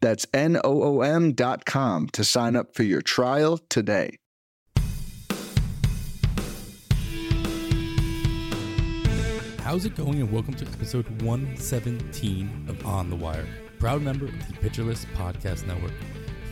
That's Noom.com to sign up for your trial today. How's it going, and welcome to episode 117 of On the Wire, proud member of the Pitcherless Podcast Network.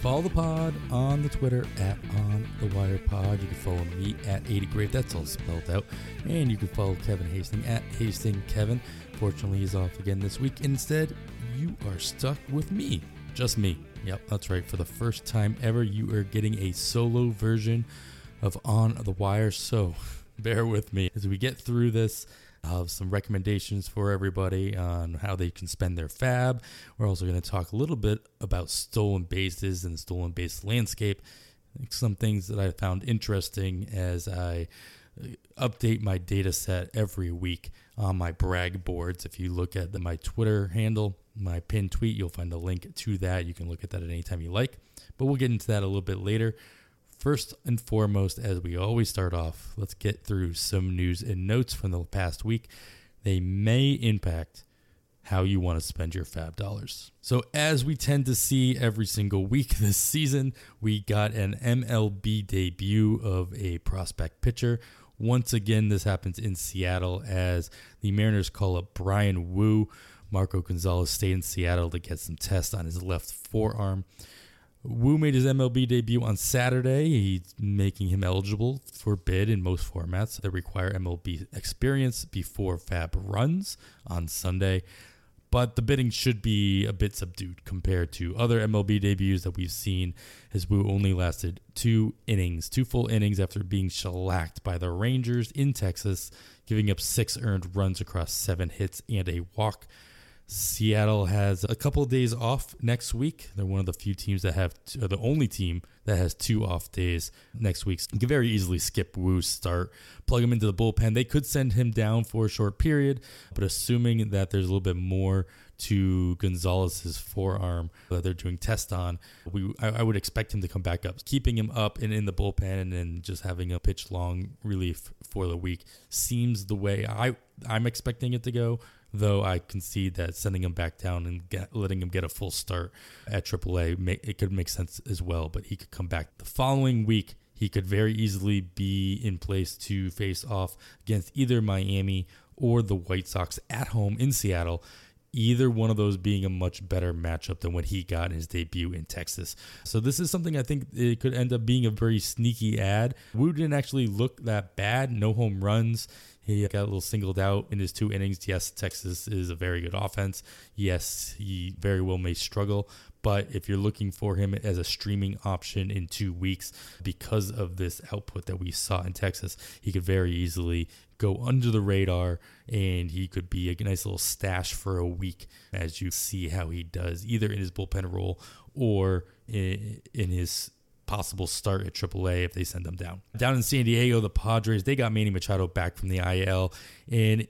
Follow the pod on the Twitter at On the Wire Pod. You can follow me at 80 Grave, that's all spelled out. And you can follow Kevin Hastings at Hastings Kevin. Fortunately, he's off again this week. Instead, you are stuck with me. Just me. Yep, that's right. For the first time ever, you are getting a solo version of On the Wire. So bear with me as we get through this. I'll have some recommendations for everybody on how they can spend their FAAB. We're also going to talk a little bit about stolen bases and the stolen base landscape. Some things that I found interesting as I update my data set every week on my brag boards. If you look at my Twitter handle, my pinned tweet, you'll find a link to that. You can look at that at any time you like, but we'll get into that a little bit later. First and foremost, as we always start off, let's get through some news and notes from the past week. They may impact how you want to spend your FAAB dollars. So as we tend to see every single week this season, we got an MLB debut of a prospect pitcher. Once again, this happens in Seattle as the Mariners call up Bryan Woo. Marco Gonzalez stayed in Seattle to get some tests on his left forearm. Woo made his MLB debut on Saturday. He's making him eligible for bid in most formats that require MLB experience before FAAB runs on Sunday. But the bidding should be a bit subdued compared to other MLB debuts that we've seen, as Woo only lasted two full innings after being shellacked by the Rangers in Texas, giving up 6 earned runs across 7 hits and a walk. Seattle has a couple of days off next week. They're one of the few teams that have, the only team that has 2 off days next week. You can very easily skip Woo's start, plug him into the bullpen. They could send him down for a short period, but assuming that there's a little bit more to Gonzalez's forearm that they're doing tests on, I would expect him to come back up. Keeping him up and in the bullpen and then just having a pitch long relief for the week seems the way I'm expecting it to go. Though I concede that sending him back down and letting him get a full start at AAA, it could make sense as well. But he could come back the following week. He could very easily be in place to face off against either Miami or the White Sox at home in Seattle, either one of those being a much better matchup than what he got in his debut in Texas. So this is something I think it could end up being a very sneaky ad. Woo didn't actually look that bad. No home runs. He got a little singled out in his 2 innings. Yes, Texas is a very good offense. Yes, he very well may struggle. But if you're looking for him as a streaming option in 2 weeks because of this output that we saw in Texas, he could very easily go under the radar and he could be a nice little stash for a week as you see how he does, either in his bullpen role or in his possible start at AAA if they send him down. Down in San Diego, the Padres, they got Manny Machado back from the IL, and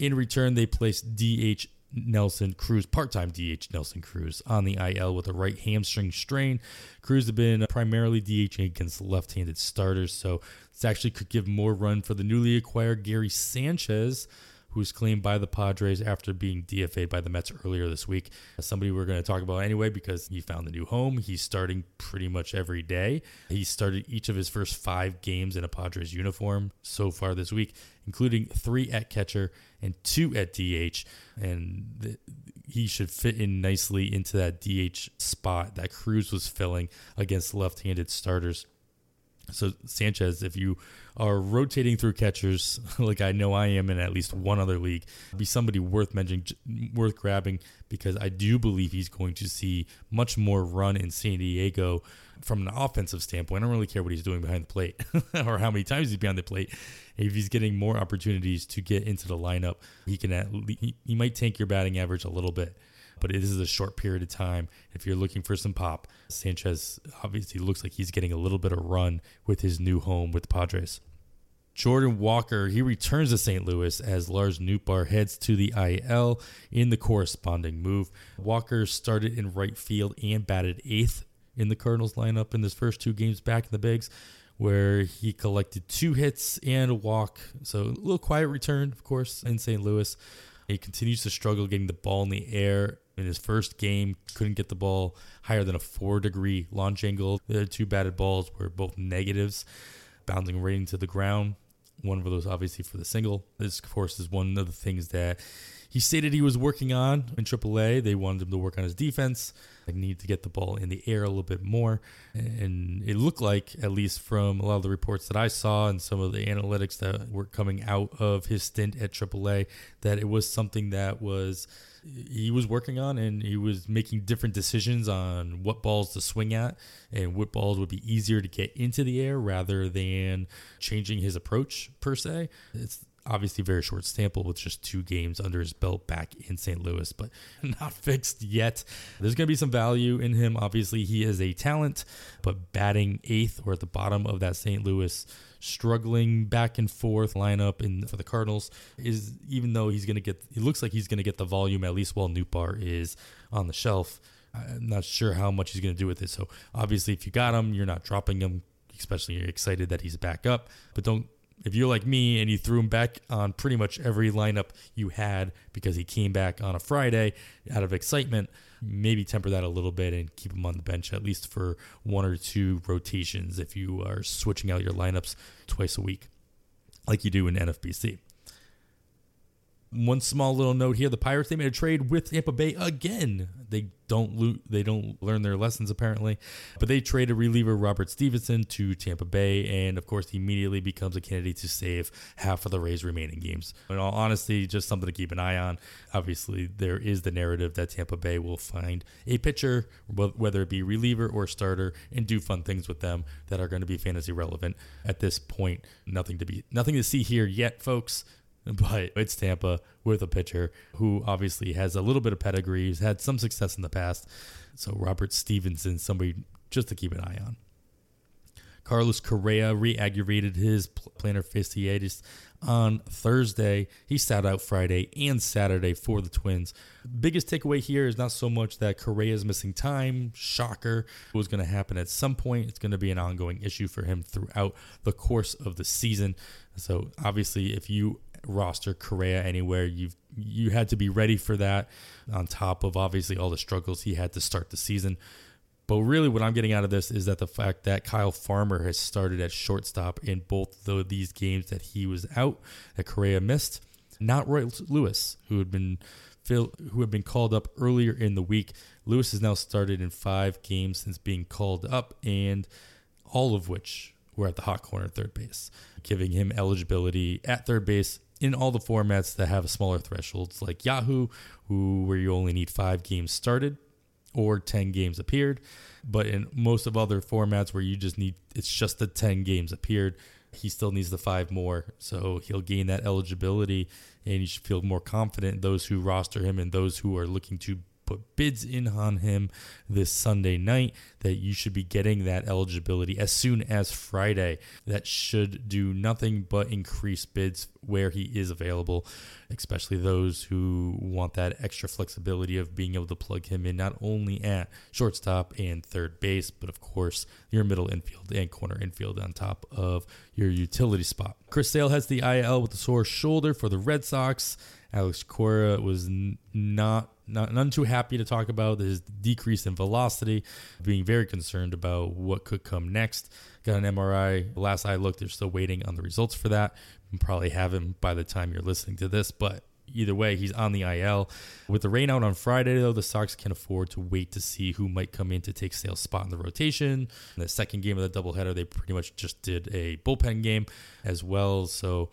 in return, they placed DH Nelson Cruz, part-time DH Nelson Cruz, on the IL with a right hamstring strain. Cruz has been primarily DHing against left-handed starters, so this actually could give more run for the newly acquired Gary Sánchez, who's claimed by the Padres after being DFA'd by the Mets earlier this week. Somebody we're going to talk about anyway because he found a new home. He's starting pretty much every day. He started each of his first 5 games in a Padres uniform so far this week, including 3 at catcher and 2 at DH. And he should fit in nicely into that DH spot that Cruz was filling against left-handed starters. So Sánchez, if you are rotating through catchers, like I know I am in at least one other league, be somebody worth mentioning, worth grabbing, because I do believe he's going to see much more run in San Diego from an offensive standpoint. I don't really care what he's doing behind the plate or how many times he's behind the plate. If he's getting more opportunities to get into the lineup, he might tank your batting average a little bit. but it is a short period of time. If you're looking for some pop, Sanchez obviously looks like he's getting a little bit of run with his new home with the Padres. Jordan Walker, he returns to St. Louis as Lars Nootbaar heads to the IL in the corresponding move. Walker started in right field and batted eighth in the Cardinals lineup in his first two games back in the bigs, where he collected two hits and a walk. So a little quiet return, of course, in St. Louis. He continues to struggle getting the ball in the air. In his first game, couldn't get the ball higher than a 4-degree launch angle. The two batted balls were both negatives, bouncing right into the ground. One of those, obviously, for the single. This, of course, is one of the things that he stated he was working on in AAA. They wanted him to work on his defense. They need to get the ball in the air a little bit more. And it looked like, at least from a lot of the reports that I saw and some of the analytics that were coming out of his stint at AAA, that it was something that was he was working on, and he was making different decisions on what balls to swing at and what balls would be easier to get into the air rather than changing his approach per se. It's obviously very short sample with just 2 games under his belt back in St. Louis, but not fixed yet. There's going to be some value in him. Obviously, he is a talent, but batting eighth or at the bottom of that St. Louis struggling back and forth lineup for the Cardinals is, even though it looks like he's going to get the volume at least while Nootbaar is on the shelf. I'm not sure how much he's going to do with it. So obviously, if you got him, you're not dropping him, especially you're excited that he's back up, but don't. If you're like me and you threw him back on pretty much every lineup you had because he came back on a Friday out of excitement, maybe temper that a little bit and keep him on the bench at least for 1 or 2 rotations if you are switching out your lineups twice a week like you do in NFBC. One small little note here, the Pirates, they made a trade with Tampa Bay again. They don't learn their lessons apparently, but they traded reliever Robert Stevenson to Tampa Bay, and of course he immediately becomes a candidate to save half of the Rays' remaining games. In all honesty, just something to keep an eye on. Obviously, there is the narrative that Tampa Bay will find a pitcher, whether it be reliever or starter, and do fun things with them that are going to be fantasy relevant. At this point, nothing to see here yet, folks. But it's Tampa with a pitcher who obviously has a little bit of pedigree, who's had some success in the past. So Robert Stevenson, somebody just to keep an eye on. Carlos Correa re-aggravated his plantar fasciitis on Thursday. He sat out Friday and Saturday for the Twins. Biggest takeaway here is not so much that Correa is missing time. Shocker. It was going to happen at some point. It's going to be an ongoing issue for him throughout the course of the season. So obviously, if you roster Correa anywhere, you had to be ready for that, on top of obviously all the struggles he had to start the season. But really what I'm getting out of this is that the fact that Kyle Farmer has started at shortstop in both of these games that he was out, that Correa missed, not Royce Lewis, who had been called up earlier in the week. Lewis has now started in 5 games since being called up, and all of which were at the hot corner at third base, giving him eligibility at third base in all the formats that have smaller thresholds, like Yahoo, where you only need 5 games started or 10 games appeared. But in most of other formats where you just need, it's just the 10 games appeared, he still needs the 5 more. So he'll gain that eligibility, and you should feel more confident, those who roster him and those who are looking to put bids in on him this Sunday night, that you should be getting that eligibility as soon as Friday. That should do nothing but increase bids where he is available, especially those who want that extra flexibility of being able to plug him in not only at shortstop and third base, but of course your middle infield and corner infield on top of your utility spot. Chris Sale has the IL with a sore shoulder for the Red Sox. Alex Cora was none too happy to talk about his decrease in velocity, being very concerned about what could come next. Got an MRI. Last I looked, they're still waiting on the results for that. You probably have him by the time you're listening to this, but either way, he's on the IL. With the rain out on Friday, though, the Sox can afford to wait to see who might come in to take Sale's spot in the rotation. In the second game of the doubleheader, they pretty much just did a bullpen game as well, so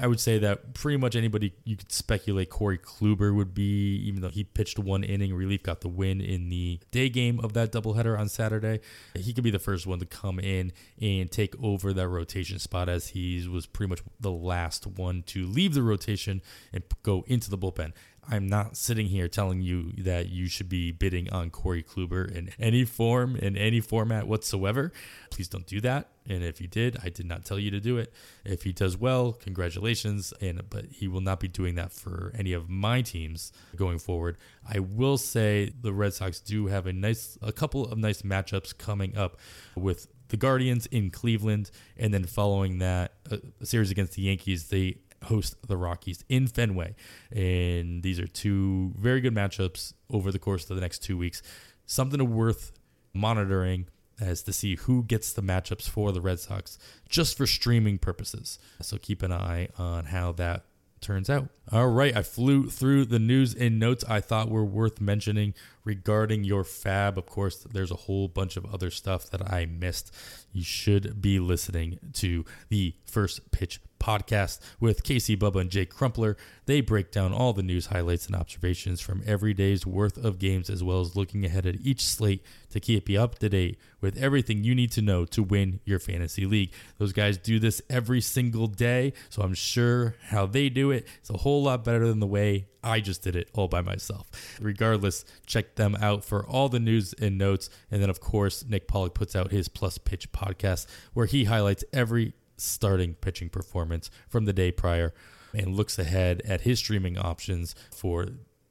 I would say that pretty much anybody you could speculate Corey Kluber would be, even though he pitched 1 inning, relief got the win in the day game of that doubleheader on Saturday. He could be the first one to come in and take over that rotation spot, as he was pretty much the last one to leave the rotation and go into the bullpen. I'm not sitting here telling you that you should be bidding on Corey Kluber in any form, in any format whatsoever. Please don't do that. And if you did, I did not tell you to do it. If he does well, congratulations. But he will not be doing that for any of my teams going forward. I will say the Red Sox do have a couple of nice matchups coming up with the Guardians in Cleveland. And then following that, a series against the Yankees, they host the Rockies in Fenway. And these are two very good matchups over the course of the next 2 weeks. Something worth monitoring as to see who gets the matchups for the Red Sox just for streaming purposes. So keep an eye on how that turns out. All right, I flew through the news and notes I thought were worth mentioning regarding your FAAB. Of course, there's a whole bunch of other stuff that I missed. You should be listening to the First Pitch podcast with Casey Bubba and Jake Crumpler. They break down all the news, highlights, and observations from every day's worth of games, as well as looking ahead at each slate to keep you up to date with everything you need to know to win your fantasy league. Those guys do this every single day, so I'm sure how they do it is a whole lot better than the way I just did it all by myself. Regardless, check them out for all the news and notes. And then, of course, Nick Pollock puts out his Plus Pitch podcast, where he highlights every starting pitching performance from the day prior and looks ahead at his streaming options for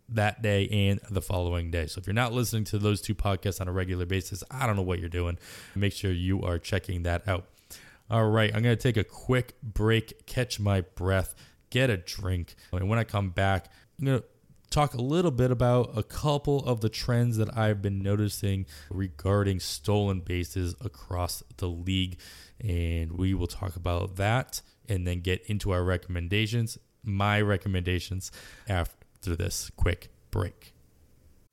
that day and the following day. So if you're not listening to those two podcasts on a regular basis, I don't know what you're doing. Make sure you are checking that out. All right, I'm going to take a quick break, catch my breath, get a drink. And when I come back, I'm going to talk a little bit about a couple of the trends that I've been noticing regarding stolen bases across the league. And we will talk about that and then get into our recommendations, my recommendations, after this quick break.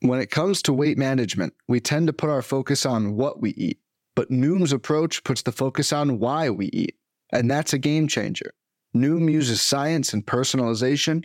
When it comes to weight management, we tend to put our focus on what we eat, but Noom's approach puts the focus on why we eat. And that's a game changer. Noom uses science and personalization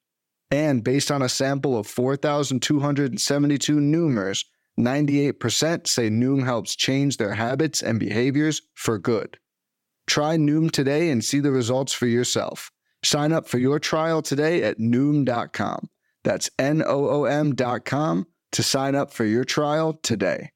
And based on a sample of 4,272 Noomers, 98% say Noom helps change their habits and behaviors for good. Try Noom today and see the results for yourself. Sign up for your trial today at Noom.com. That's Noom.com to sign up for your trial today.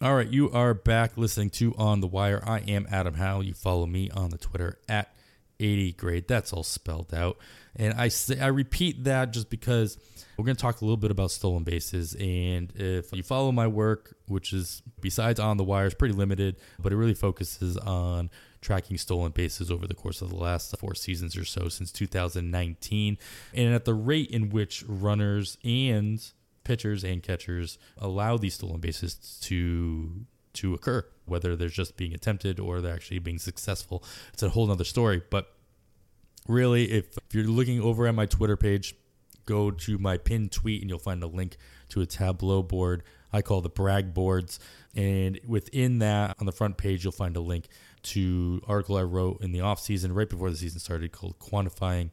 All right, you are back listening to On the Wire. I am Adam Howell. You follow me on the Twitter at 80grade. That's all spelled out. And I repeat that just because we're going to talk a little bit about stolen bases. And if you follow my work, which is, besides On the Wire, is pretty limited, but it really focuses on tracking stolen bases over the course of the last four seasons or so since 2019. And at the rate in which runners and pitchers and catchers allow these stolen bases to occur, whether they're just being attempted or they're actually being successful. It's a whole nother story. But really, if you're looking over at my Twitter page, go to my pinned tweet and you'll find a link to a Tableau board I call the brag boards. And within that, on the front page, you'll find a link to an article I wrote in the offseason right before the season started called Quantifying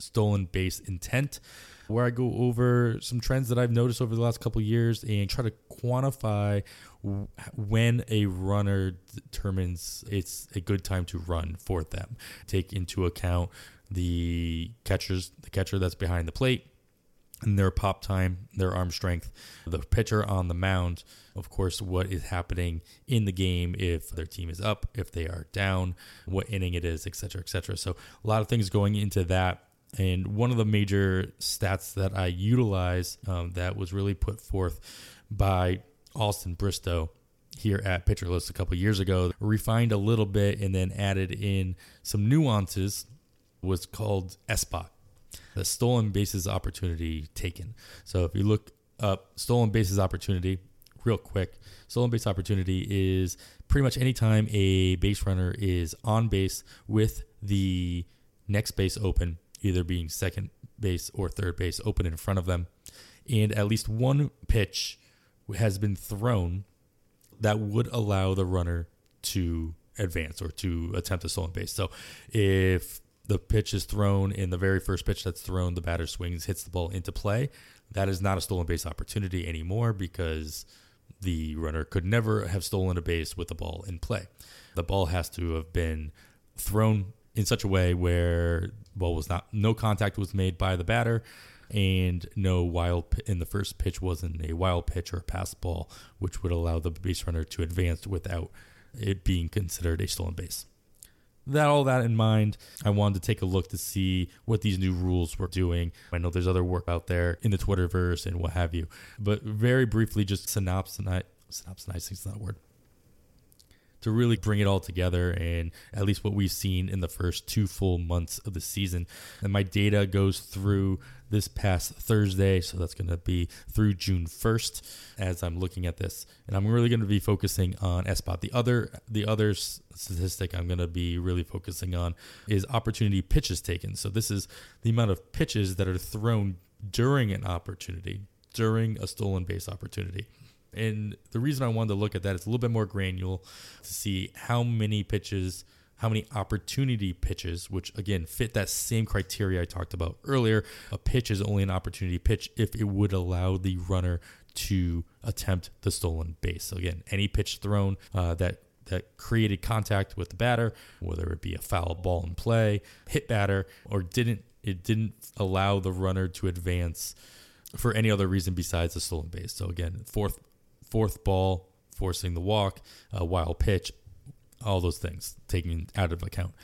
Stolen Base Intent, where I go over some trends that I've noticed over the last couple of years and try to quantify when a runner determines it's a good time to run for them. Take into account the catcher that's behind the plate and their pop time, their arm strength, the pitcher on the mound, of course, what is happening in the game, if their team is up, if they are down, what inning it is, et cetera, et cetera. So a lot of things going into that. And one of the major stats that I utilize that was really put forth by Austin Bristow here at Pitcher List a couple years ago, refined a little bit and then added in some nuances, was called SBOT, the stolen bases opportunity taken. So if you look up stolen bases opportunity real quick, stolen base opportunity is pretty much any time a base runner is on base with the next base open, either being second base or third base open in front of them, and at least one pitch has been thrown that would allow the runner to advance or to attempt a stolen base. So if the pitch is thrown in the very first pitch that's thrown, the batter swings, hits the ball into play, that is not a stolen base opportunity anymore because the runner could never have stolen a base with the ball in play. The ball has to have been thrown in such a way where ball was not, no contact was made by the batter, and no wild in the first pitch wasn't a wild pitch or a pass ball, which would allow the base runner to advance without it being considered a stolen base. That all that in mind, I wanted to take a look to see what these new rules were doing. I know there's other work out there in the Twitterverse and what have you, but very briefly, just synopsizing is not a word, to really bring it all together and at least what we've seen in the first 2 full months of the season. And my data goes through this past Thursday, so that's going to be through June 1st as I'm looking at this. And I'm really going to be focusing on SBOT. The other statistic I'm going to be really focusing on is opportunity pitches taken. So this is the amount of pitches that are thrown during an opportunity, during a stolen base opportunity. And the reason I wanted to look at that is a little bit more granular to see how many pitches, how many opportunity pitches, which again fit that same criteria I talked about earlier. A pitch is only an opportunity pitch if it would allow the runner to attempt the stolen base. So again, any pitch thrown that created contact with the batter, whether it be a foul ball in play, hit batter, or didn't allow the runner to advance for any other reason besides the stolen base. So again, fourth ball, forcing the walk, a wild pitch, all those things taken out of account.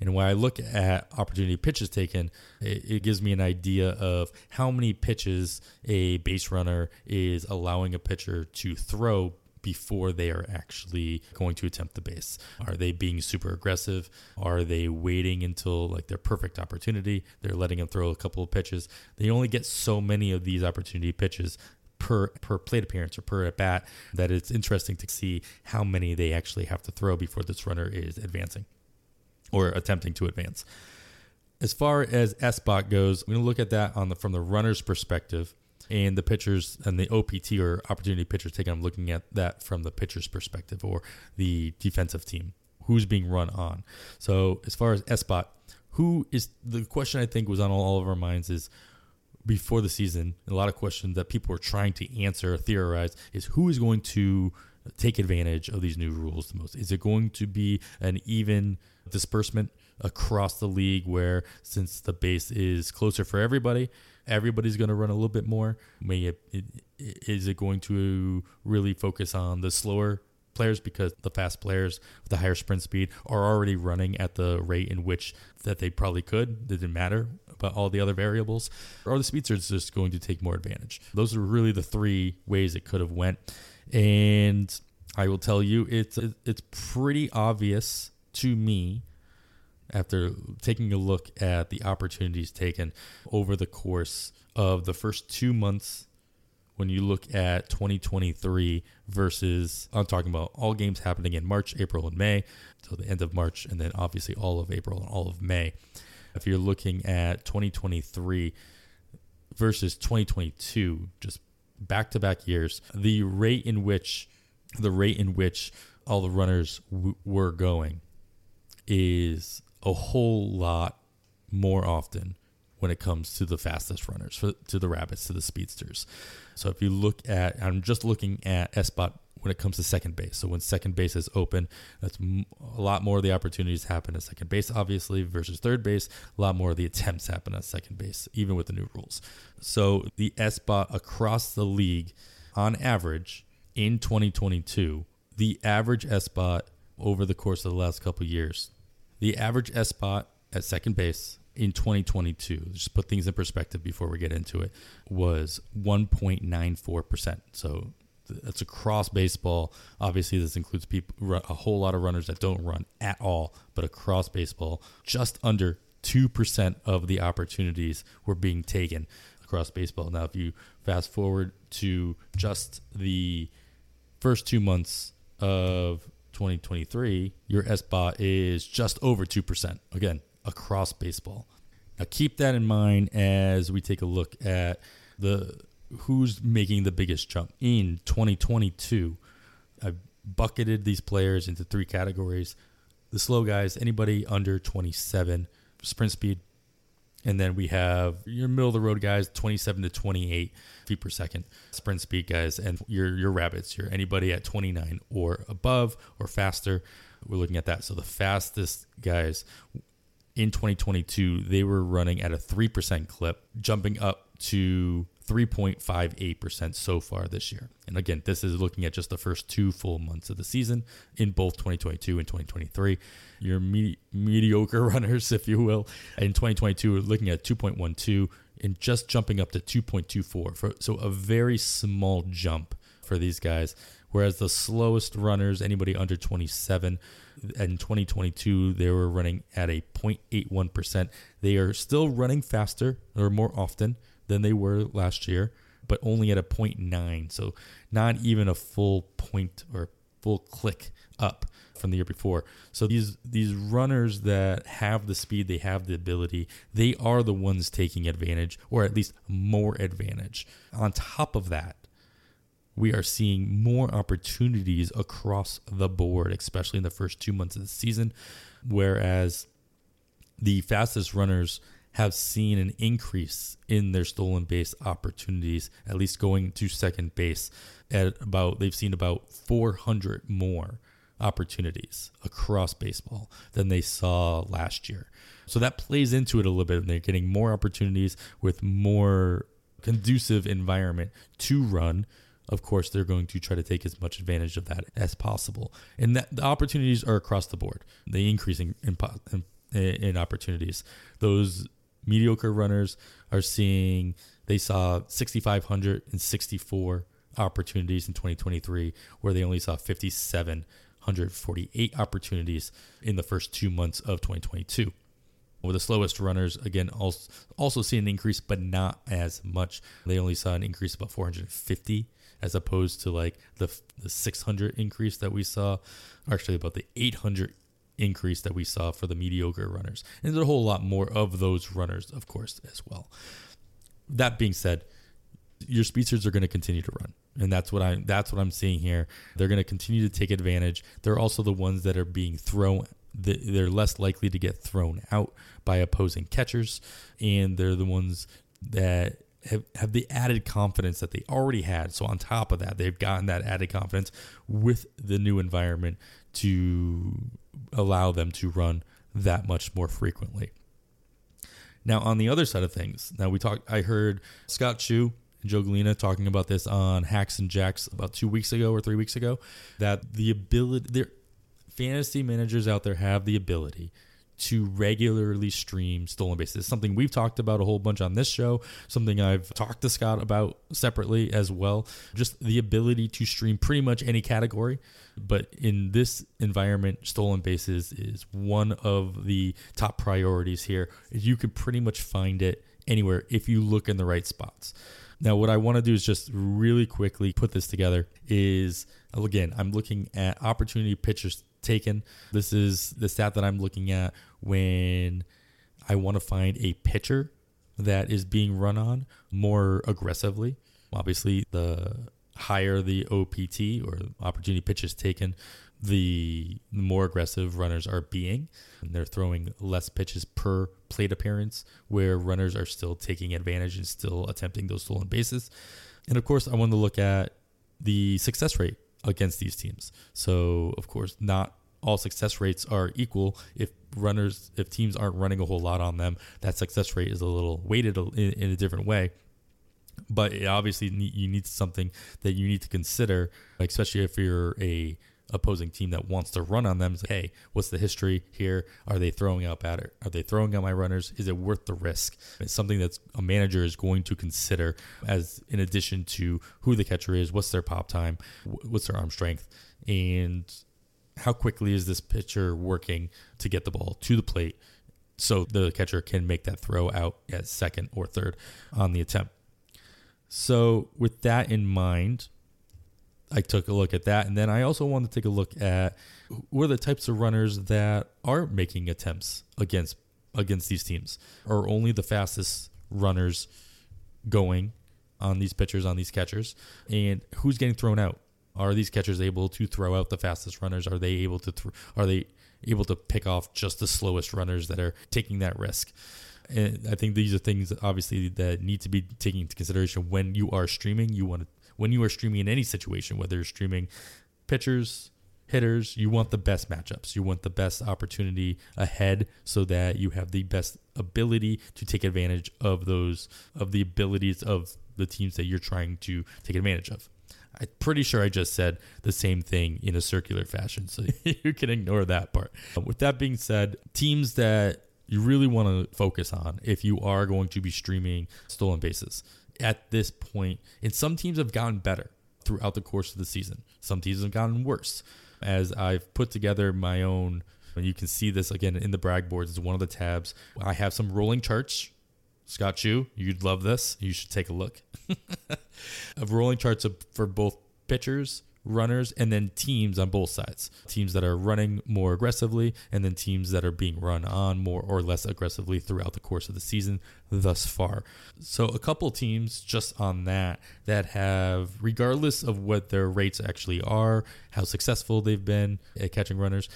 And when I look at opportunity pitches taken, it gives me an idea of how many pitches a base runner is allowing a pitcher to throw before they are actually going to attempt the base. Are they being super aggressive? Are they waiting until like their perfect opportunity? They're letting them throw a couple of pitches. They only get so many of these opportunity pitches per plate appearance or per at bat, that it's interesting to see how many they actually have to throw before this runner is advancing or attempting to advance. As far as SBOT goes, we're going to look at that from the runner's perspective, and the pitchers and the OPT or opportunity pitchers taken, I'm looking at that from the pitcher's perspective or the defensive team, who's being run on. So as far as SBOT, the question I think was on all of our minds is, before the season, a lot of questions that people were trying to answer or theorize is who is going to take advantage of these new rules the most. Is it going to be an even disbursement across the league where, since the base is closer for everybody, everybody's going to run a little bit more? Is it going to really focus on the slower players because the fast players with the higher sprint speed are already running at the rate in which that they probably could? It didn't matter about all the other variables, or the speedsters just going to take more advantage. Those are really the 3 ways it could have went, and I will tell you, it's pretty obvious to me after taking a look at the opportunities taken over the course of the first 2 months. When you look at 2023 versus, I'm talking about all games happening in March, April, and May, so the end of March, and then obviously all of April and all of May. If you're looking at 2023 versus 2022, just back-to-back years, the rate in which all the runners were going is a whole lot more often when it comes to the fastest runners, to the rabbits, to the speedsters. So if you look at, I'm just looking at SBOT when it comes to second base. So when second base is open, that's a lot more of the opportunities happen at second base, obviously, versus third base. A lot more of the attempts happen at second base, even with the new rules. So the SBOT across the league, on average, in 2022, the average SBOT over the course of the last couple of years, the average SBOT at second base in 2022, just put things in perspective before we get into it, was 1.94%. So that's across baseball. Obviously, this includes a whole lot of runners that don't run at all, but across baseball, just under 2% of the opportunities were being taken across baseball. Now, if you fast forward to just the first 2 months of 2023, your SBOT is just over 2%. Again, across baseball. Now keep that in mind as we take a look at the who's making the biggest jump in 2022. I bucketed these players into three categories: the slow guys, anybody under 27 sprint speed, and then we have your middle of the road guys, 27 to 28 feet per second sprint speed guys, and your rabbits, your anybody at 29 or above or faster. We're looking at that. So the fastest guys in 2022, they were running at a 3% clip, jumping up to 3.58% so far this year. And again, this is looking at just the first two full months of the season in both 2022 and 2023. Your mediocre runners, if you will, in 2022 we're looking at 2.12 and just jumping up to 2.24. So a very small jump for these guys. Whereas the slowest runners, anybody under 27, in 2022, they were running at a 0.81%. They are still running faster or more often than they were last year, but only at a 0.9. So not even a full point or full click up from the year before. So these runners that have the speed, they have the ability, they are the ones taking advantage, or at least more advantage. On top of that, we are seeing more opportunities across the board, especially in the first 2 months of the season, whereas the fastest runners have seen an increase in their stolen base opportunities, at least going to second base. They've seen about 400 more opportunities across baseball than they saw last year. So that plays into it a little bit, and they're getting more opportunities with more conducive environment to run. Of course, they're going to try to take as much advantage of that as possible. And that the opportunities are across the board. They increasing in opportunities. Those mediocre runners saw 6,564 opportunities in 2023, where they only saw 5,748 opportunities in the first 2 months of 2022. Well, the slowest runners, again, also see an increase, but not as much. They only saw an increase about 450, as opposed to like the 600 increase that we saw, or actually about the 800 increase that we saw for the mediocre runners. And there's a whole lot more of those runners, of course, as well. That being said, your speedsters are going to continue to run. And that's what I'm seeing here. They're going to continue to take advantage. They're also the ones that are being thrown. They're less likely to get thrown out by opposing catchers. And they're the ones that have the added confidence that they already had. So on top of that, they've gotten that added confidence with the new environment to allow them to run that much more frequently. Now, on the other side of things, I heard Scott Chu and Joe Galena talking about this on Hacks and Jacks about 2 weeks ago or 3 weeks ago, that the ability, their fantasy managers out there have the ability to regularly stream stolen bases. Something we've talked about a whole bunch on this show, something I've talked to Scott about separately as well, just the ability to stream pretty much any category. But in this environment, stolen bases is one of the top priorities here. You can pretty much find it anywhere if you look in the right spots. Now, what I want to do is just really quickly put this together is, again, I'm looking at opportunity pitchers taken. This is the stat that I'm looking at when I want to find a pitcher that is being run on more aggressively. Obviously, the higher the OPT, or opportunity pitches taken, the more aggressive runners are being. And they're throwing less pitches per plate appearance, where runners are still taking advantage and still attempting those stolen bases. And of course, I want to look at the success rate against these teams. So of course, not all success rates are equal. If teams aren't running a whole lot on them, that success rate is a little weighted in a different way. But it obviously, you need something that you need to consider, especially if you're a opposing team that wants to run on them. It's like, hey, what's the history here? Are they throwing out batter? Are they throwing out my runners? Is it worth the risk? It's something that a manager is going to consider, as in addition to who the catcher is, what's their pop time, what's their arm strength, and how quickly is this pitcher working to get the ball to the plate so the catcher can make that throw out at second or third on the attempt. So with that in mind, I took a look at that, and then I also wanted to take a look at what are the types of runners that are making attempts against these teams. Are only the fastest runners going on these pitchers, on these catchers, and who's getting thrown out. Are these catchers able to throw out the fastest runners? Are they able to are they able to pick off just the slowest runners that are taking that risk? And I think these are things obviously that need to be taken into consideration when you are streaming. You want to, when you are streaming in any situation, whether you're streaming pitchers, hitters, you want the best matchups. You want the best opportunity ahead so that you have the best ability to take advantage of those, of the abilities of the teams that you're trying to take advantage of. I'm pretty sure I just said the same thing in a circular fashion, so you can ignore that part. With that being said, teams that you really want to focus on if you are going to be streaming stolen bases at this point, and some teams have gotten better throughout the course of the season. Some teams have gotten worse. As I've put together my own, and you can see this again in the brag boards, it's one of the tabs. I have some rolling charts. Scott Chu, you'd love this. You should take a look. Of rolling charts for both pitchers, runners, and then teams on both sides. Teams that are running more aggressively, and then teams that are being run on more or less aggressively throughout the course of the season thus far. So a couple teams just on that have, regardless of what their rates actually are, how successful they've been at catching runners,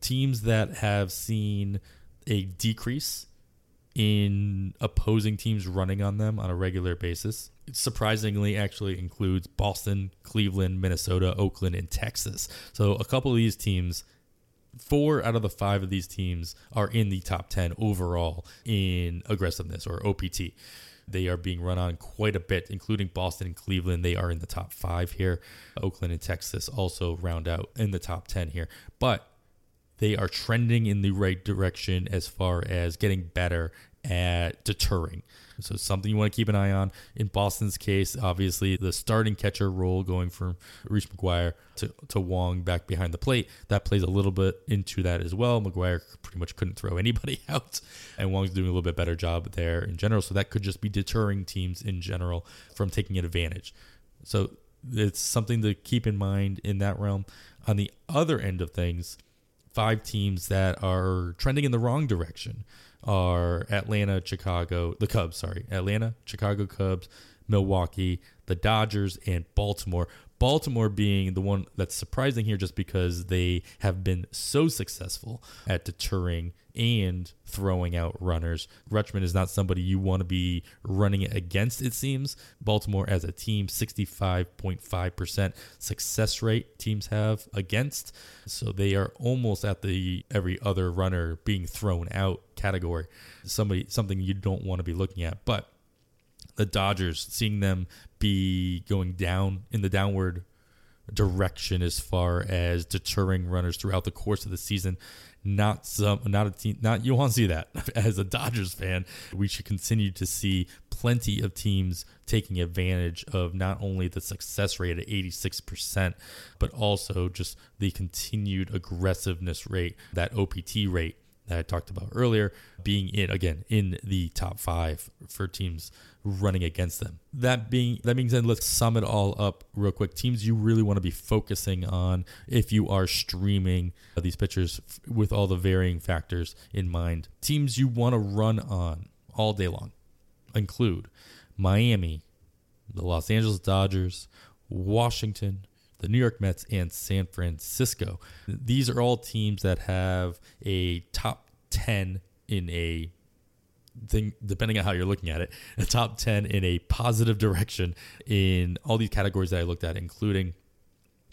teams that have seen a decrease in opposing teams running on them on a regular basis. It surprisingly actually includes Boston, Cleveland, Minnesota, Oakland, and Texas. So a couple of these teams, 4 out of the 5 of these teams are in the top 10 overall in aggressiveness or OPT. They are being run on quite a bit, including Boston and Cleveland. They are in the top 5 here. Oakland and Texas also round out in the top 10 here. But they are trending in the right direction as far as getting better at deterring. So something you want to keep an eye on. In Boston's case, obviously the starting catcher role going from Reese McGuire to Wong back behind the plate, that plays a little bit into that as well. McGuire pretty much couldn't throw anybody out, and Wong's doing a little bit better job there in general. So that could just be deterring teams in general from taking advantage. So it's something to keep in mind in that realm. On the other end of things, 5 teams that are trending in the wrong direction are Atlanta, Chicago Cubs, Milwaukee, the Dodgers, and Baltimore. Baltimore being the one that's surprising here just because they have been so successful at deterring and throwing out runners. Rutschman is not somebody you want to be running against, it seems. Baltimore as a team, 65.5% success rate teams have against. So they are almost at the every other runner being thrown out category. Something you don't want to be looking at. But the Dodgers, seeing them be going down in the downward direction as far as deterring runners throughout the course of the season. You want to see that as a Dodgers fan. We should continue to see plenty of teams taking advantage of not only the success rate at 86%, but also just the continued aggressiveness rate, that OPT rate that I talked about earlier, being in the top 5 for teams running against them. That being said, let's sum it all up real quick. Teams you really want to be focusing on if you are streaming these pitchers with all the varying factors in mind. Teams you want to run on all day long include Miami, the Los Angeles Dodgers, Washington, the New York Mets, and San Francisco. These are all teams that have a top 10 in a thing, depending on how you're looking at it, a top 10 in a positive direction in all these categories that I looked at, including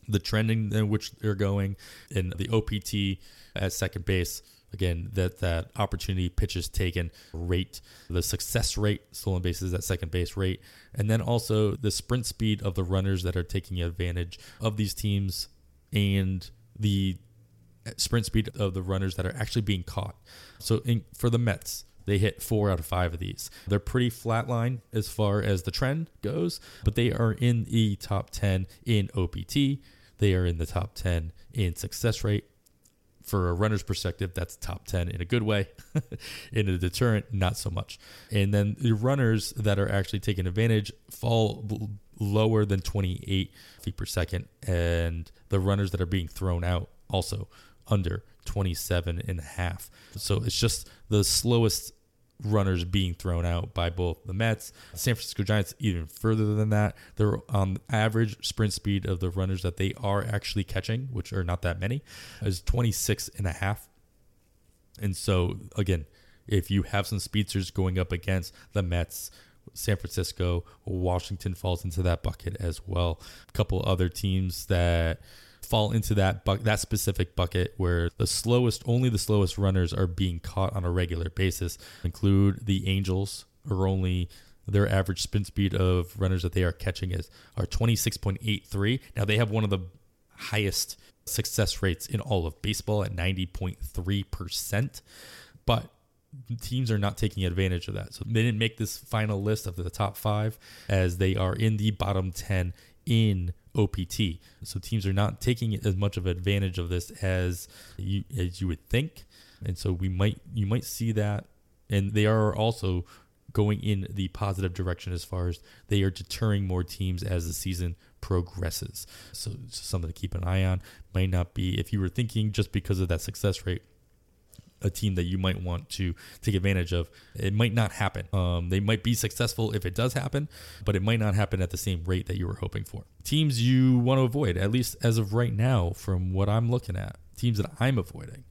the trending in which they're going and the OPT at second base. Again, that opportunity pitches taken rate, the success rate, stolen bases at second base rate, and then also the sprint speed of the runners that are taking advantage of these teams and the sprint speed of the runners that are actually being caught. So for the Mets, they hit 4 out of 5 of these. They're pretty flatline as far as the trend goes, but they are in the top 10 in OPT. They are in the top 10 in success rate. For a runner's perspective, that's top 10 in a good way. In a deterrent, not so much. And then the runners that are actually taking advantage fall lower than 28 feet per second. And the runners that are being thrown out also under 27.5. So it's just the slowest runners being thrown out by both the Mets, San Francisco Giants, even further than that. They're on average sprint speed of the runners that they are actually catching, which are not that many, is 26.5. And so, again, if you have some speedsters going up against the Mets, San Francisco, Washington falls into that bucket as well. A couple other teams that fall into that specific bucket where only the slowest runners are being caught on a regular basis include the Angels, or only their average spin speed of runners that they are catching are 26.83. Now they have one of the highest success rates in all of baseball at 90.3%, but teams are not taking advantage of that. So they didn't make this final list of the top five as they are in the bottom 10 in OPT. So teams are not taking as much of advantage of this as you would think. And so you might see that. And they are also going in the positive direction as far as they are deterring more teams as the season progresses. So something to keep an eye on. Might not be, if you were thinking just because of that success rate, a team that you might want to take advantage of. It might not happen. They might be successful if it does happen, but it might not happen at the same rate that you were hoping for. Teams you want to avoid, at least as of right now, from what I'm looking at, teams that I'm avoiding,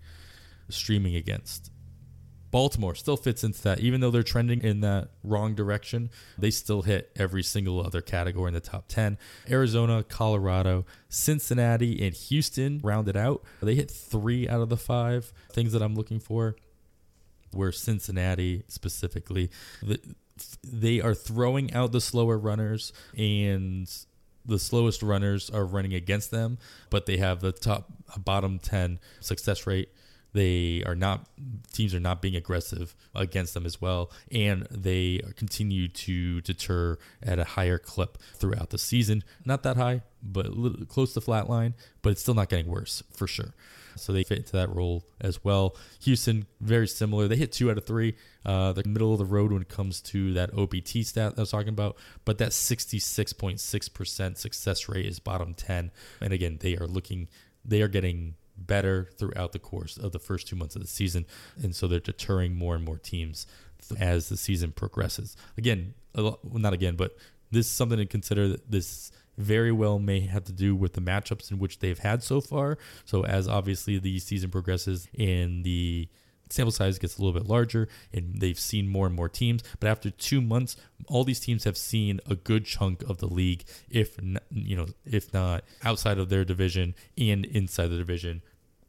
streaming against. Baltimore still fits into that. Even though they're trending in that wrong direction, they still hit every single other category in the top 10. Arizona, Colorado, Cincinnati, and Houston rounded out. They hit 3 out of the 5 things that I'm looking for, where Cincinnati specifically, they are throwing out the slower runners, and the slowest runners are running against them, but they have the bottom 10 success rate. Teams are not being aggressive against them as well, and they continue to deter at a higher clip throughout the season. Not that high, but a little close to flat line, but it's still not getting worse for sure. So they fit into that role as well. Houston, very similar. They hit 2 out of 3. They're middle of the road when it comes to that OPT stat that I was talking about, but that 66.6% success rate is bottom 10. And again, they are getting better throughout the course of the first 2 months of the season, and so they're deterring more and more teams as the season progresses. But this is something to consider. That this very well may have to do with the matchups in which they've had so far. So as obviously the season progresses and the sample size gets a little bit larger and they've seen more and more teams, but after 2 months all these teams have seen a good chunk of the league, if not outside of their division and inside the division.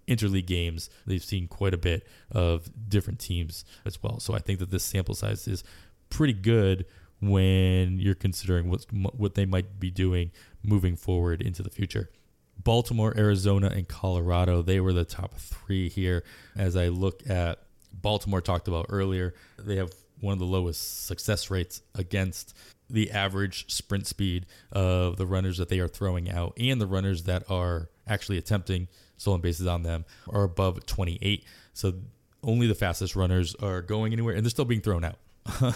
Interleague games, they've seen quite a bit of different teams as well. So I think that this sample size is pretty good when you're considering what they might be doing moving forward into the future. Baltimore, Arizona, and Colorado, they were the top 3 here. As I look at Baltimore, talked about earlier, they have one of the lowest success rates against the average sprint speed of the runners that they are throwing out, and the runners that are actually attempting stolen bases on them are above 28. So only the fastest runners are going anywhere, and they're still being thrown out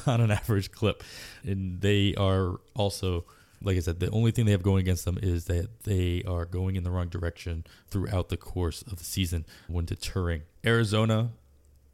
on an average clip. And they are also, like I said, the only thing they have going against them is that they are going in the wrong direction throughout the course of the season when deterring. Arizona,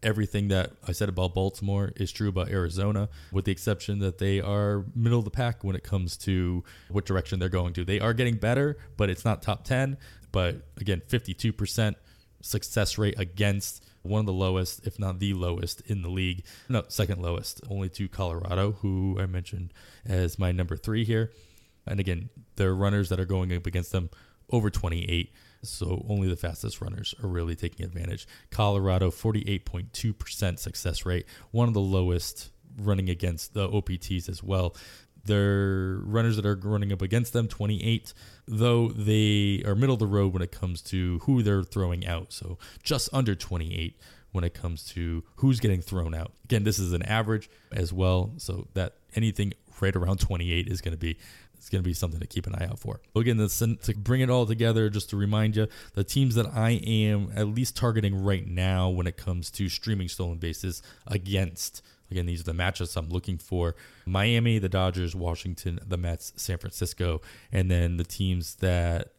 everything that I said about Baltimore is true about Arizona, with the exception that they are middle of the pack when it comes to what direction they're going to. They are getting better, but it's not top 10. But again, 52% success rate against, one of the lowest, if not the lowest in the league. No, second lowest, only to Colorado, who I mentioned as my number 3 here. And again, there are runners that are going up against them over 28. So only the fastest runners are really taking advantage. Colorado, 48.2% success rate. One of the lowest running against the OPTs as well. Their runners that are running up against them, 28, though they are middle of the road when it comes to who they're throwing out. So just under 28 when it comes to who's getting thrown out. Again, this is an average as well. So that anything right around 28 is going to be something to keep an eye out for. Again, to bring it all together, just to remind you, the teams that I am at least targeting right now when it comes to streaming stolen bases against, again, these are the matchups I'm looking for: Miami, the Dodgers, Washington, the Mets, San Francisco, and then the teams that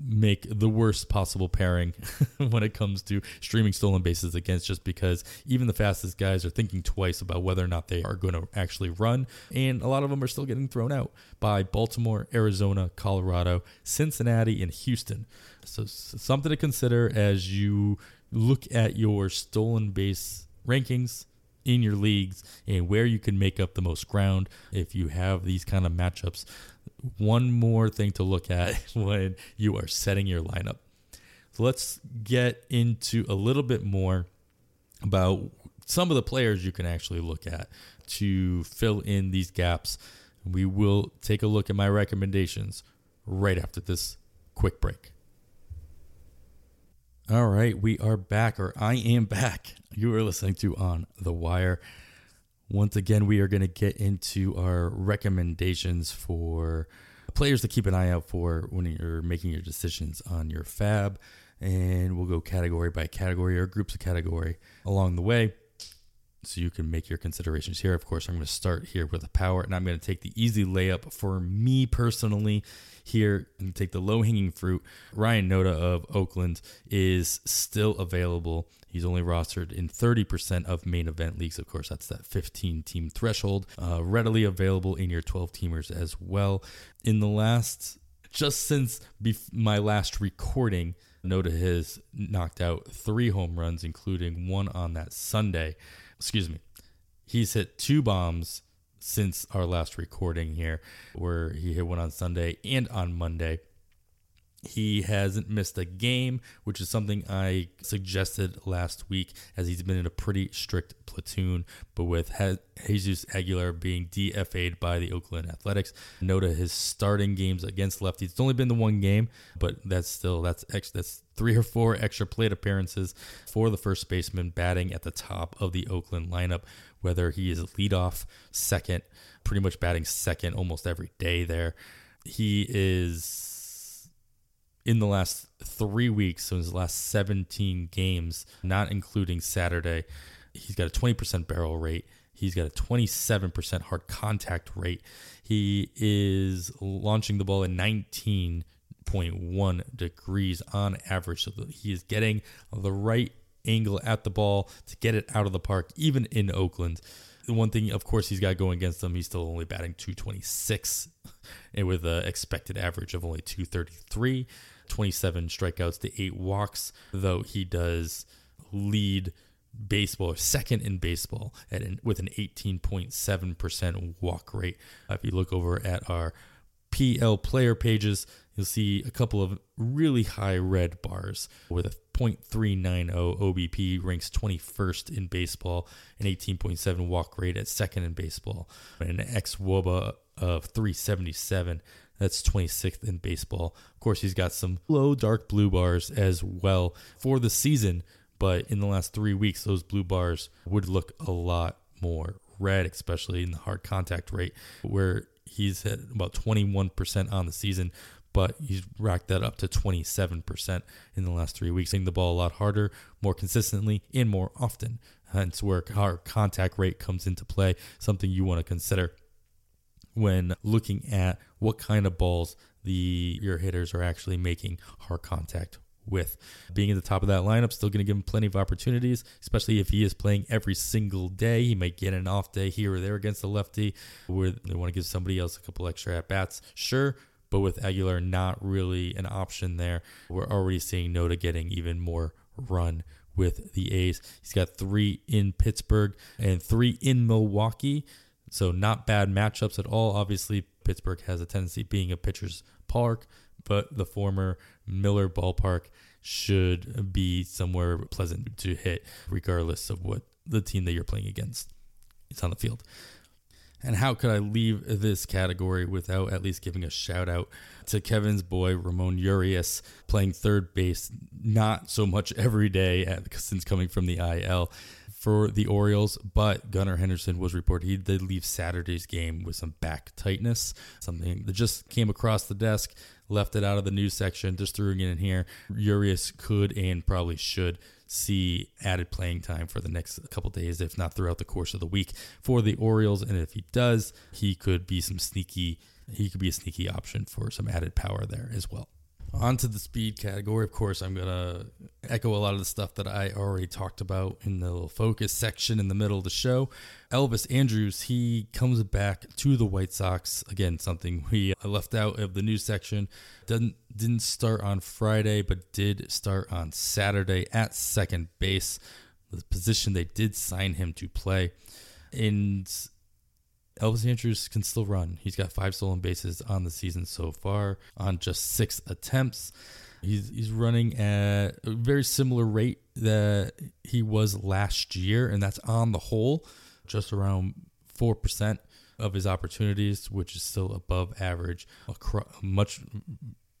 make the worst possible pairing when it comes to streaming stolen bases against, just because even the fastest guys are thinking twice about whether or not they are going to actually run. And a lot of them are still getting thrown out by Baltimore, Arizona, Colorado, Cincinnati, and Houston. So something to consider as you look at your stolen base rankings in your leagues and where you can make up the most ground if you have these kind of matchups. One more thing to look at when you are setting your lineup. So let's get into a little bit more about some of the players you can actually look at to fill in these gaps. We will take a look at my recommendations right after this quick break. All right, we are back, or I am back. You are listening to On the Wire. Once again, we are going to get into our recommendations for players to keep an eye out for when you're making your decisions on your FAAB. And we'll go category by category or groups of category along the way, so you can make your considerations here. Of course, I'm going to start here with the power, and I'm going to take the easy layup for me personally here and take the low-hanging fruit. Ryan Noda of Oakland is still available. He's only rostered in 30% of main event leagues. Of course, that's that 15-team threshold. Readily available in your 12-teamers as well. In the last, just since my last recording, Noda has knocked out 3 home runs, including one on that Sunday. Excuse me. He's hit 2 bombs since our last recording here, where he hit one on Sunday and on Monday. He hasn't missed a game, which is something I suggested last week, as he's been in a pretty strict platoon. But with Jesus Aguilar being DFA'd by the Oakland Athletics, Noda his starting games against lefties. It's only been the one game, but that's still, that's 3 or 4 extra plate appearances for the first baseman batting at the top of the Oakland lineup, whether he is leadoff, second, pretty much batting second almost every day there. He is, in the last 3 weeks, so in his last 17 games, not including Saturday, he's got a 20% barrel rate. He's got a 27% hard contact rate. He is launching the ball at 19.1 degrees on average. So he is getting the right angle at the ball to get it out of the park, even in Oakland. The one thing, of course, he's got going against him, he's still only batting 226 and with an expected average of only 233, 27 strikeouts to 8 walks, though he does lead baseball, or second in baseball, with an 18.7% walk rate. If you look over at our PL player pages, you'll see a couple of really high red bars with a 0.390 OBP, ranks 21st in baseball, an 18.7 walk rate at second in baseball, and an ex-WOBA of 377. That's 26th in baseball. Of course, he's got some low dark blue bars as well for the season, but in the last 3 weeks, those blue bars would look a lot more red, especially in the hard contact rate, where he's at about 21% on the season, but he's racked that up to 27% in the last 3 weeks, hitting the ball a lot harder, more consistently, and more often. Hence where our contact rate comes into play, something you want to consider when looking at what kind of balls your hitters are actually making hard contact with. Being at the top of that lineup, still going to give him plenty of opportunities, especially if he is playing every single day. He might get an off day here or there against the lefty, where they want to give somebody else a couple extra at-bats. Sure, but with Aguilar not really an option there, we're already seeing Noda getting even more run with the A's. He's got 3 in Pittsburgh and 3 in Milwaukee, so not bad matchups at all. Obviously, Pittsburgh has a tendency being a pitcher's park, but the former Miller ballpark should be somewhere pleasant to hit, regardless of what the team that you're playing against is on the field. And how could I leave this category without at least giving a shout out to Kevin's boy, Ramon Urias, playing third base, not so much every day since coming from the IL for the Orioles, but Gunnar Henderson was reported he did leave Saturday's game with some back tightness, something that just came across the desk, left it out of the news section, just threw it in here. Urias could and probably should see added playing time for the next couple days, if not throughout the course of the week for the Orioles. And if he does, he could be a sneaky option for some added power there as well. Onto the speed category, of course, I'm going to echo a lot of the stuff that I already talked about in the little focus section in the middle of the show. Elvis Andrus, he comes back to the White Sox. Again, something we left out of the news section. Didn't start on Friday, but did start on Saturday at second base, the position they did sign him to play. And Elvis Andrus can still run. He's got 5 stolen bases on the season so far on just 6 attempts. He's running at a very similar rate that he was last year, and that's on the whole, just around 4% of his opportunities, which is still above average,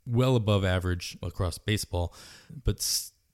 well above average across baseball, but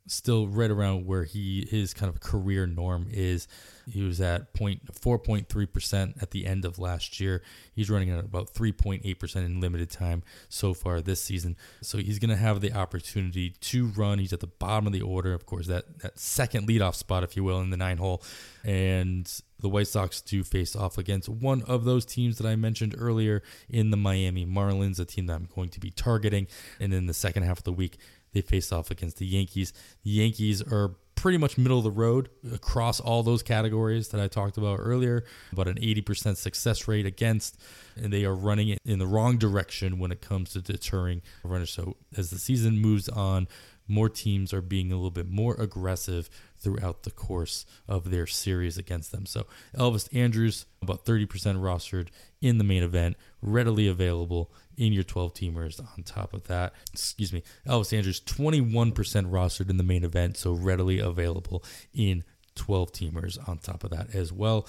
still right around where his kind of career norm is. He was at 4.3% at the end of last year. He's running at about 3.8% in limited time so far this season. So he's going to have the opportunity to run. He's at the bottom of the order, of course, that second leadoff spot, if you will, in the 9 hole. And the White Sox do face off against one of those teams that I mentioned earlier in the Miami Marlins, a team that I'm going to be targeting. And in the second half of the week, they face off against the Yankees. The Yankees are pretty much middle of the road across all those categories that I talked about earlier, about an 80% success rate against, and they are running it in the wrong direction when it comes to deterring runners. So as the season moves on, more teams are being a little bit more aggressive throughout the course of their series against them. So Elvis Andrus, about 30% rostered in the main event, readily available in your 12-teamers on top of that. Elvis Andrus, 21% rostered in the main event, so readily available in 12-teamers on top of that as well.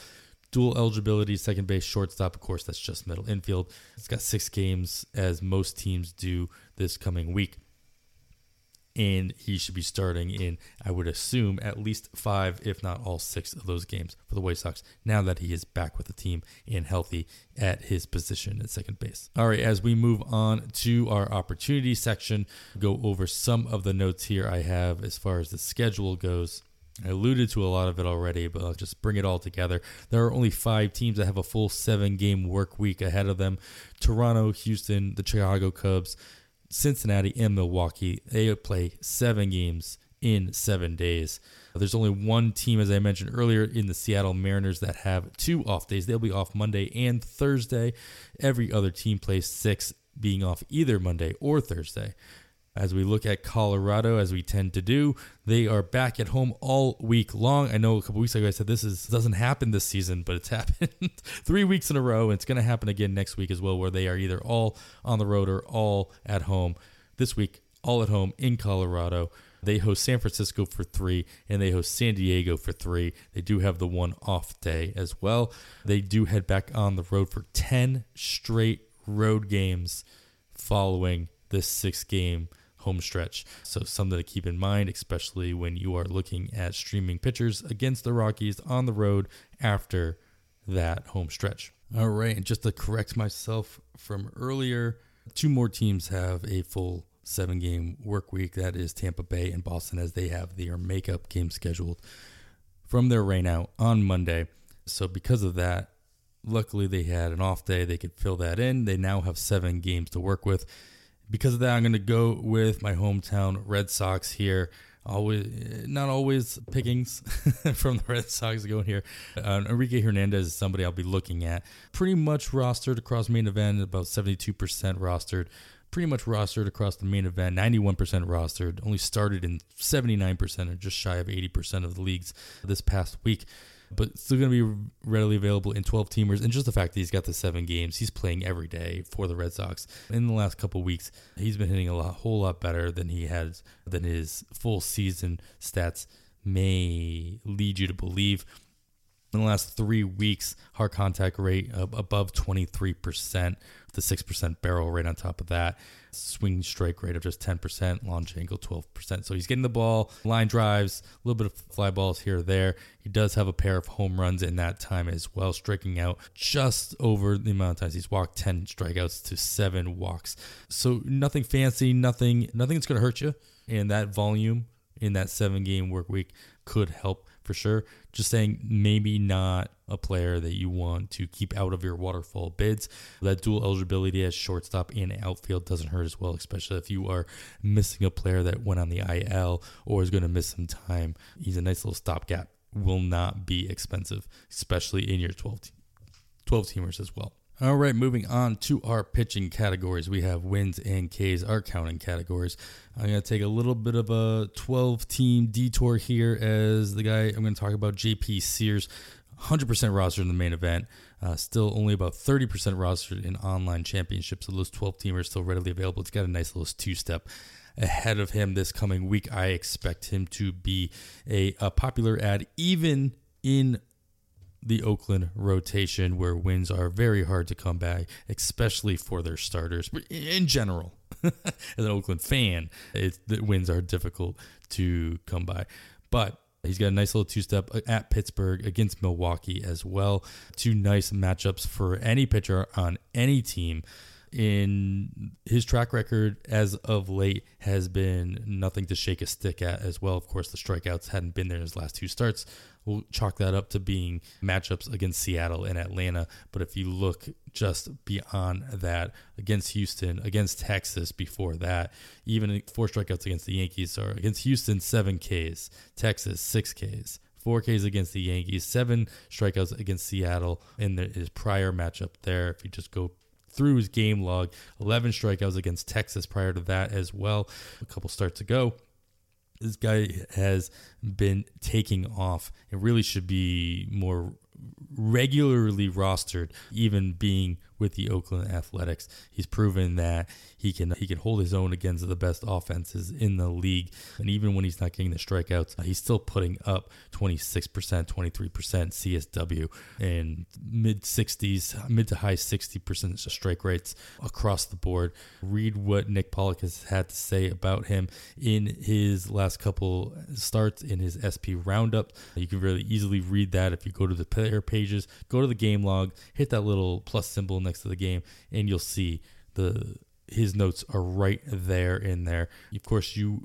Dual eligibility, second base, shortstop, of course, that's just middle infield. It's got 6 games, as most teams do this coming week. And he should be starting in, I would assume, at least 5, if not all 6 of those games for the White Sox, now that he is back with the team and healthy at his position at second base. All right, as we move on to our opportunity section, go over some of the notes here I have as far as the schedule goes. I alluded to a lot of it already, but I'll just bring it all together. There are only 5 teams that have a full 7-game work week ahead of them. Toronto, Houston, the Chicago Cubs, Cincinnati, and Milwaukee. They play 7 games in 7 days. There's only one team, as I mentioned earlier, in the Seattle Mariners that have 2 off days. They'll be off Monday and Thursday. Every other team plays 6, being off either Monday or Thursday. As we look at Colorado, as we tend to do, they are back at home all week long. I know a couple weeks ago I said this doesn't happen this season, but it's happened 3 weeks in a row, and it's going to happen again next week as well, where they are either all on the road or all at home. This week, all at home in Colorado. They host San Francisco for 3, and they host San Diego for 3. They do have the one off day as well. They do head back on the road for 10 straight road games following this 6-game home stretch. So something to keep in mind, especially when you are looking at streaming pitchers against the Rockies on the road after that home stretch. All right, and just to correct myself from earlier, 2 more teams have a full 7-game work week. That is Tampa Bay and Boston, as they have their makeup game scheduled from their rainout on Monday. So because of that, luckily they had an off day. They could fill that in. They now have 7 games to work with. Because of that, I'm going to go with my hometown Red Sox here. Not always pickings from the Red Sox going here. Enrique Hernandez is somebody I'll be looking at. Pretty much rostered across main event, about 72% rostered. Pretty much rostered across the main event, 91% rostered. Only started in 79% or just shy of 80% of the leagues this past week. But still going to be readily available in 12-teamers. And just the fact that he's got the 7 games, he's playing every day for the Red Sox. In the last couple of weeks, he's been hitting a whole lot better than his full season stats may lead you to believe. In the last 3 weeks, hard contact rate above 23%, the 6% barrel rate on top of that, swing strike rate of just 10%, launch angle 12%. So he's getting the ball, line drives, a little bit of fly balls here or there. He does have a pair of home runs in that time as well, striking out just over the amount of times he's walked, 10 strikeouts to 7 walks. So nothing fancy, nothing that's going to hurt you. And that volume in that 7-game work week could help for sure. Just saying, maybe not a player that you want to keep out of your waterfall bids. That dual eligibility as shortstop and outfield doesn't hurt as well, especially if you are missing a player that went on the IL or is going to miss some time. He's a nice little stopgap. Will not be expensive, especially in your 12-teamers as well. All right, moving on to our pitching categories. We have wins and Ks, our counting categories. I'm going to take a little bit of a 12-team detour here as the guy I'm going to talk about, JP Sears, 100% rostered in the main event. Still only about 30% rostered in online championships. So those 12-teamers still readily available. It's got a nice little two-step ahead of him this coming week. I expect him to be a popular ad even in the Oakland rotation, where wins are very hard to come by, especially for their starters. But in general, as an Oakland fan, the wins are difficult to come by. But he's got a nice little two-step at Pittsburgh, against Milwaukee as well. Two nice matchups for any pitcher on any team. In his track record as of late has been nothing to shake a stick at as well. Of course, the strikeouts hadn't been there in his last two starts. We'll chalk that up to being matchups against Seattle and Atlanta. But if you look just beyond that, against Houston, against Texas before that, even 4 strikeouts against the Yankees, or against Houston, 7 Ks, Texas, 6 Ks. 4 Ks against the Yankees, 7 strikeouts against Seattle in his prior matchup there. If you just go through his game log, 11 strikeouts against Texas prior to that as well, a couple starts ago. This guy has been taking off. It really should be more regularly rostered, even being with the Oakland Athletics. He's proven that he can hold his own against the best offenses in the league. And even when he's not getting the strikeouts, he's still putting up 26%, 23% CSW and mid to high 60% strike rates across the board. Read what Nick Pollock has had to say about him in his last couple starts in his SP roundup. You can really easily read that if you go to the player pages, go to the game log, hit that little plus symbol next to the game, and you'll see his notes are right there in there. Of course, you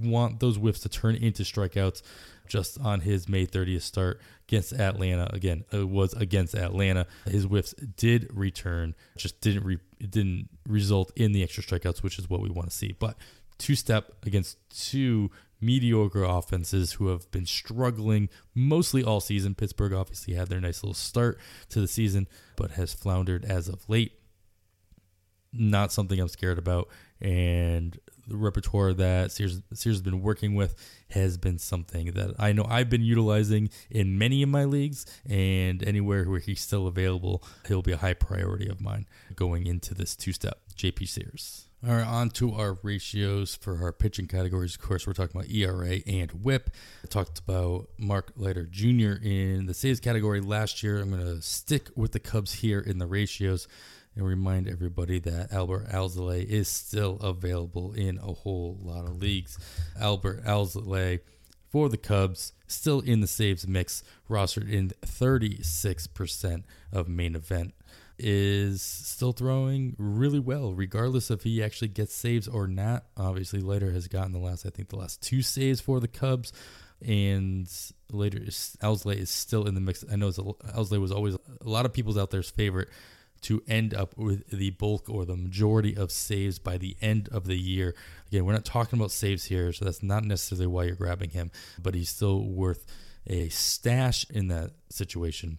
want those whiffs to turn into strikeouts. Just on his May 30th start against Atlanta, again, it was against Atlanta, his whiffs did return, just didn't result in the extra strikeouts, which is what we want to see. But two-step against two mediocre offenses who have been struggling mostly all season. Pittsburgh obviously had their nice little start to the season, but has floundered as of late. Not something I'm scared about. And the repertoire that Sears has been working with has been something that I know I've been utilizing in many of my leagues, and anywhere where he's still available, he'll be a high priority of mine going into this two-step. JP Sears. All right, on to our ratios for our pitching categories. Of course, we're talking about ERA and WHIP. I talked about Mark Leiter Jr. in the saves category last year. I'm going to stick with the Cubs here in the ratios and remind everybody that Albert Alzolay is still available in a whole lot of leagues. Albert Alzolay for the Cubs, still in the saves mix, rostered in 36% of main event. Is still throwing really well, regardless if he actually gets saves or not. Obviously, Leiter has gotten the last 2 saves for the Cubs, and Alzolay is still in the mix. I know Alzolay was always a lot of people's out there's favorite to end up with the bulk or the majority of saves by the end of the year. Again, we're not talking about saves here, so that's not necessarily why you're grabbing him, but he's still worth a stash in that situation.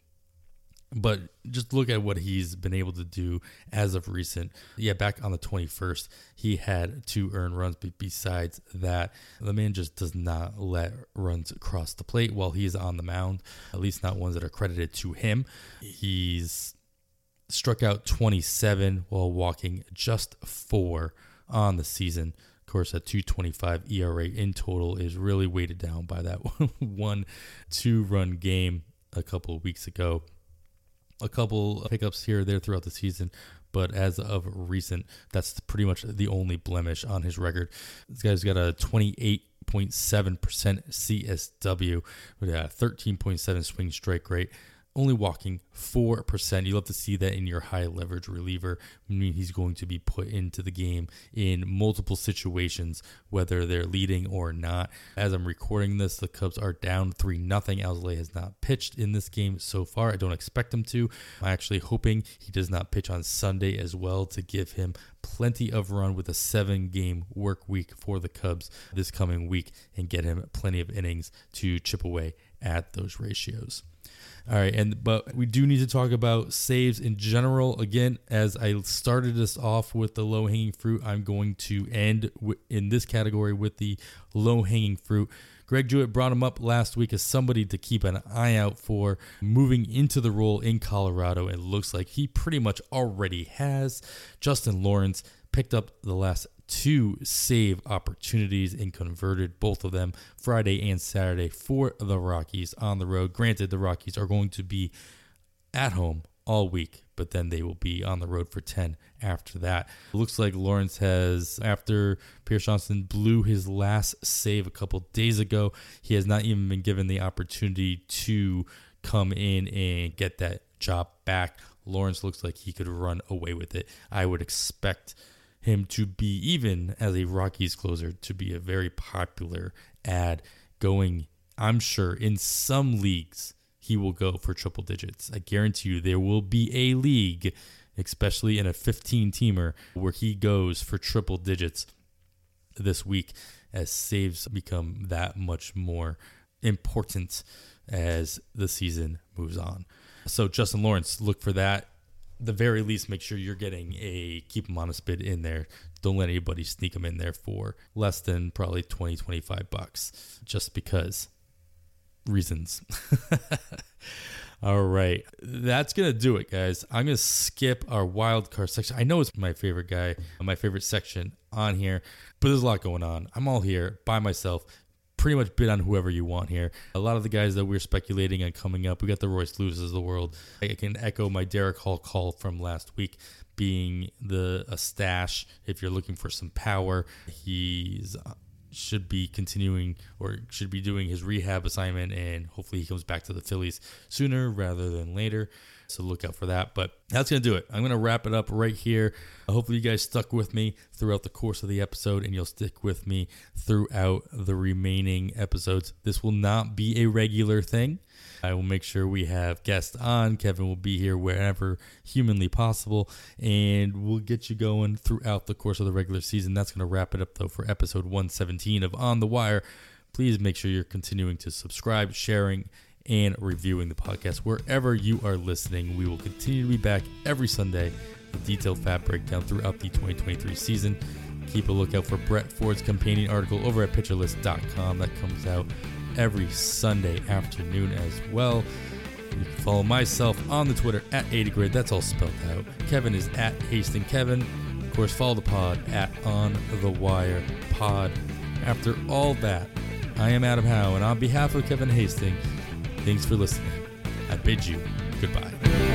But just look at what he's been able to do as of recent. Yeah, back on the 21st, he had 2 earned runs. But besides that, the man just does not let runs cross the plate while he's on the mound, at least not ones that are credited to him. He's struck out 27 while walking just 4 on the season. Of course, at 2.25 ERA in total is really weighted down by that 1-2-run game a couple of weeks ago. A couple pickups here or there throughout the season, but as of recent, that's pretty much the only blemish on his record. This guy's got a 28.7% CSW, with a 13.7 swing strike rate, only walking 4%. You love to see that in your high leverage reliever. I mean, he's going to be put into the game in multiple situations, whether they're leading or not. As I'm recording this, the Cubs are down 3-0. Alzolay has not pitched in this game so far. I don't expect him to. I'm actually hoping he does not pitch on Sunday as well to give him plenty of run with a 7-game work week for the Cubs this coming week and get him plenty of innings to chip away at those ratios. All right, but we do need to talk about saves in general. Again, as I started this off with the low-hanging fruit, I'm going to end in this category with the low-hanging fruit. Greg Jewett brought him up last week as somebody to keep an eye out for moving into the role in Colorado. It looks like he pretty much already has. Justin Lawrence picked up the last 2 save opportunities and converted both of them Friday and Saturday for the Rockies on the road. Granted, the Rockies are going to be at home all week, but then they will be on the road for 10 after that. It looks like Lawrence has, after Pierce Johnson blew his last save a couple days ago, he has not even been given the opportunity to come in and get that job back. Lawrence looks like he could run away with it. I would expect him to be, even as a Rockies closer, to be a very popular ad going. I'm sure in some leagues he will go for triple digits. I guarantee you there will be a league, especially in a 15-teamer, where he goes for triple digits this week as saves become that much more important as the season moves on. So Justin Lawrence, look for that. The very least, make sure you're getting a keep them honest bid in there. Don't let anybody sneak them in there for less than probably $20-$25, just because reasons. All right, that's gonna do it, guys. I'm gonna skip our wild card section. I know it's my favorite section on here, but there's a lot going on. I'm all here by myself. Pretty much bid on whoever you want here. A lot of the guys that we're speculating on coming up, we got the Royce Lewis of the world. I can echo my Derek Hall call from last week being a stash. If you're looking for some power, he should be continuing or should be doing his rehab assignment, and hopefully he comes back to the Phillies sooner rather than later. So look out for that. But that's going to do it. I'm going to wrap it up right here. Hopefully you guys stuck with me throughout the course of the episode, and you'll stick with me throughout the remaining episodes. This will not be a regular thing. I will make sure we have guests on. Kevin will be here wherever humanly possible, and we'll get you going throughout the course of the regular season. That's going to wrap it up, though, for episode 117 of On the Wire. Please make sure you're continuing to subscribe, sharing, and reviewing the podcast wherever you are listening. We will continue to be back every Sunday with detailed FAAB breakdown throughout the 2023 season. Keep a lookout for Brett Ford's companion article over at pitcherlist.com that comes out every Sunday afternoon as well. You can follow myself on the Twitter at @80grid. That's all spelled out. Kevin is at @HastingKevin. Of course, follow the pod at @OnTheWirePod. After all that, I am Adam Howe, and on behalf of Kevin Hastings, thanks for listening. I bid you goodbye.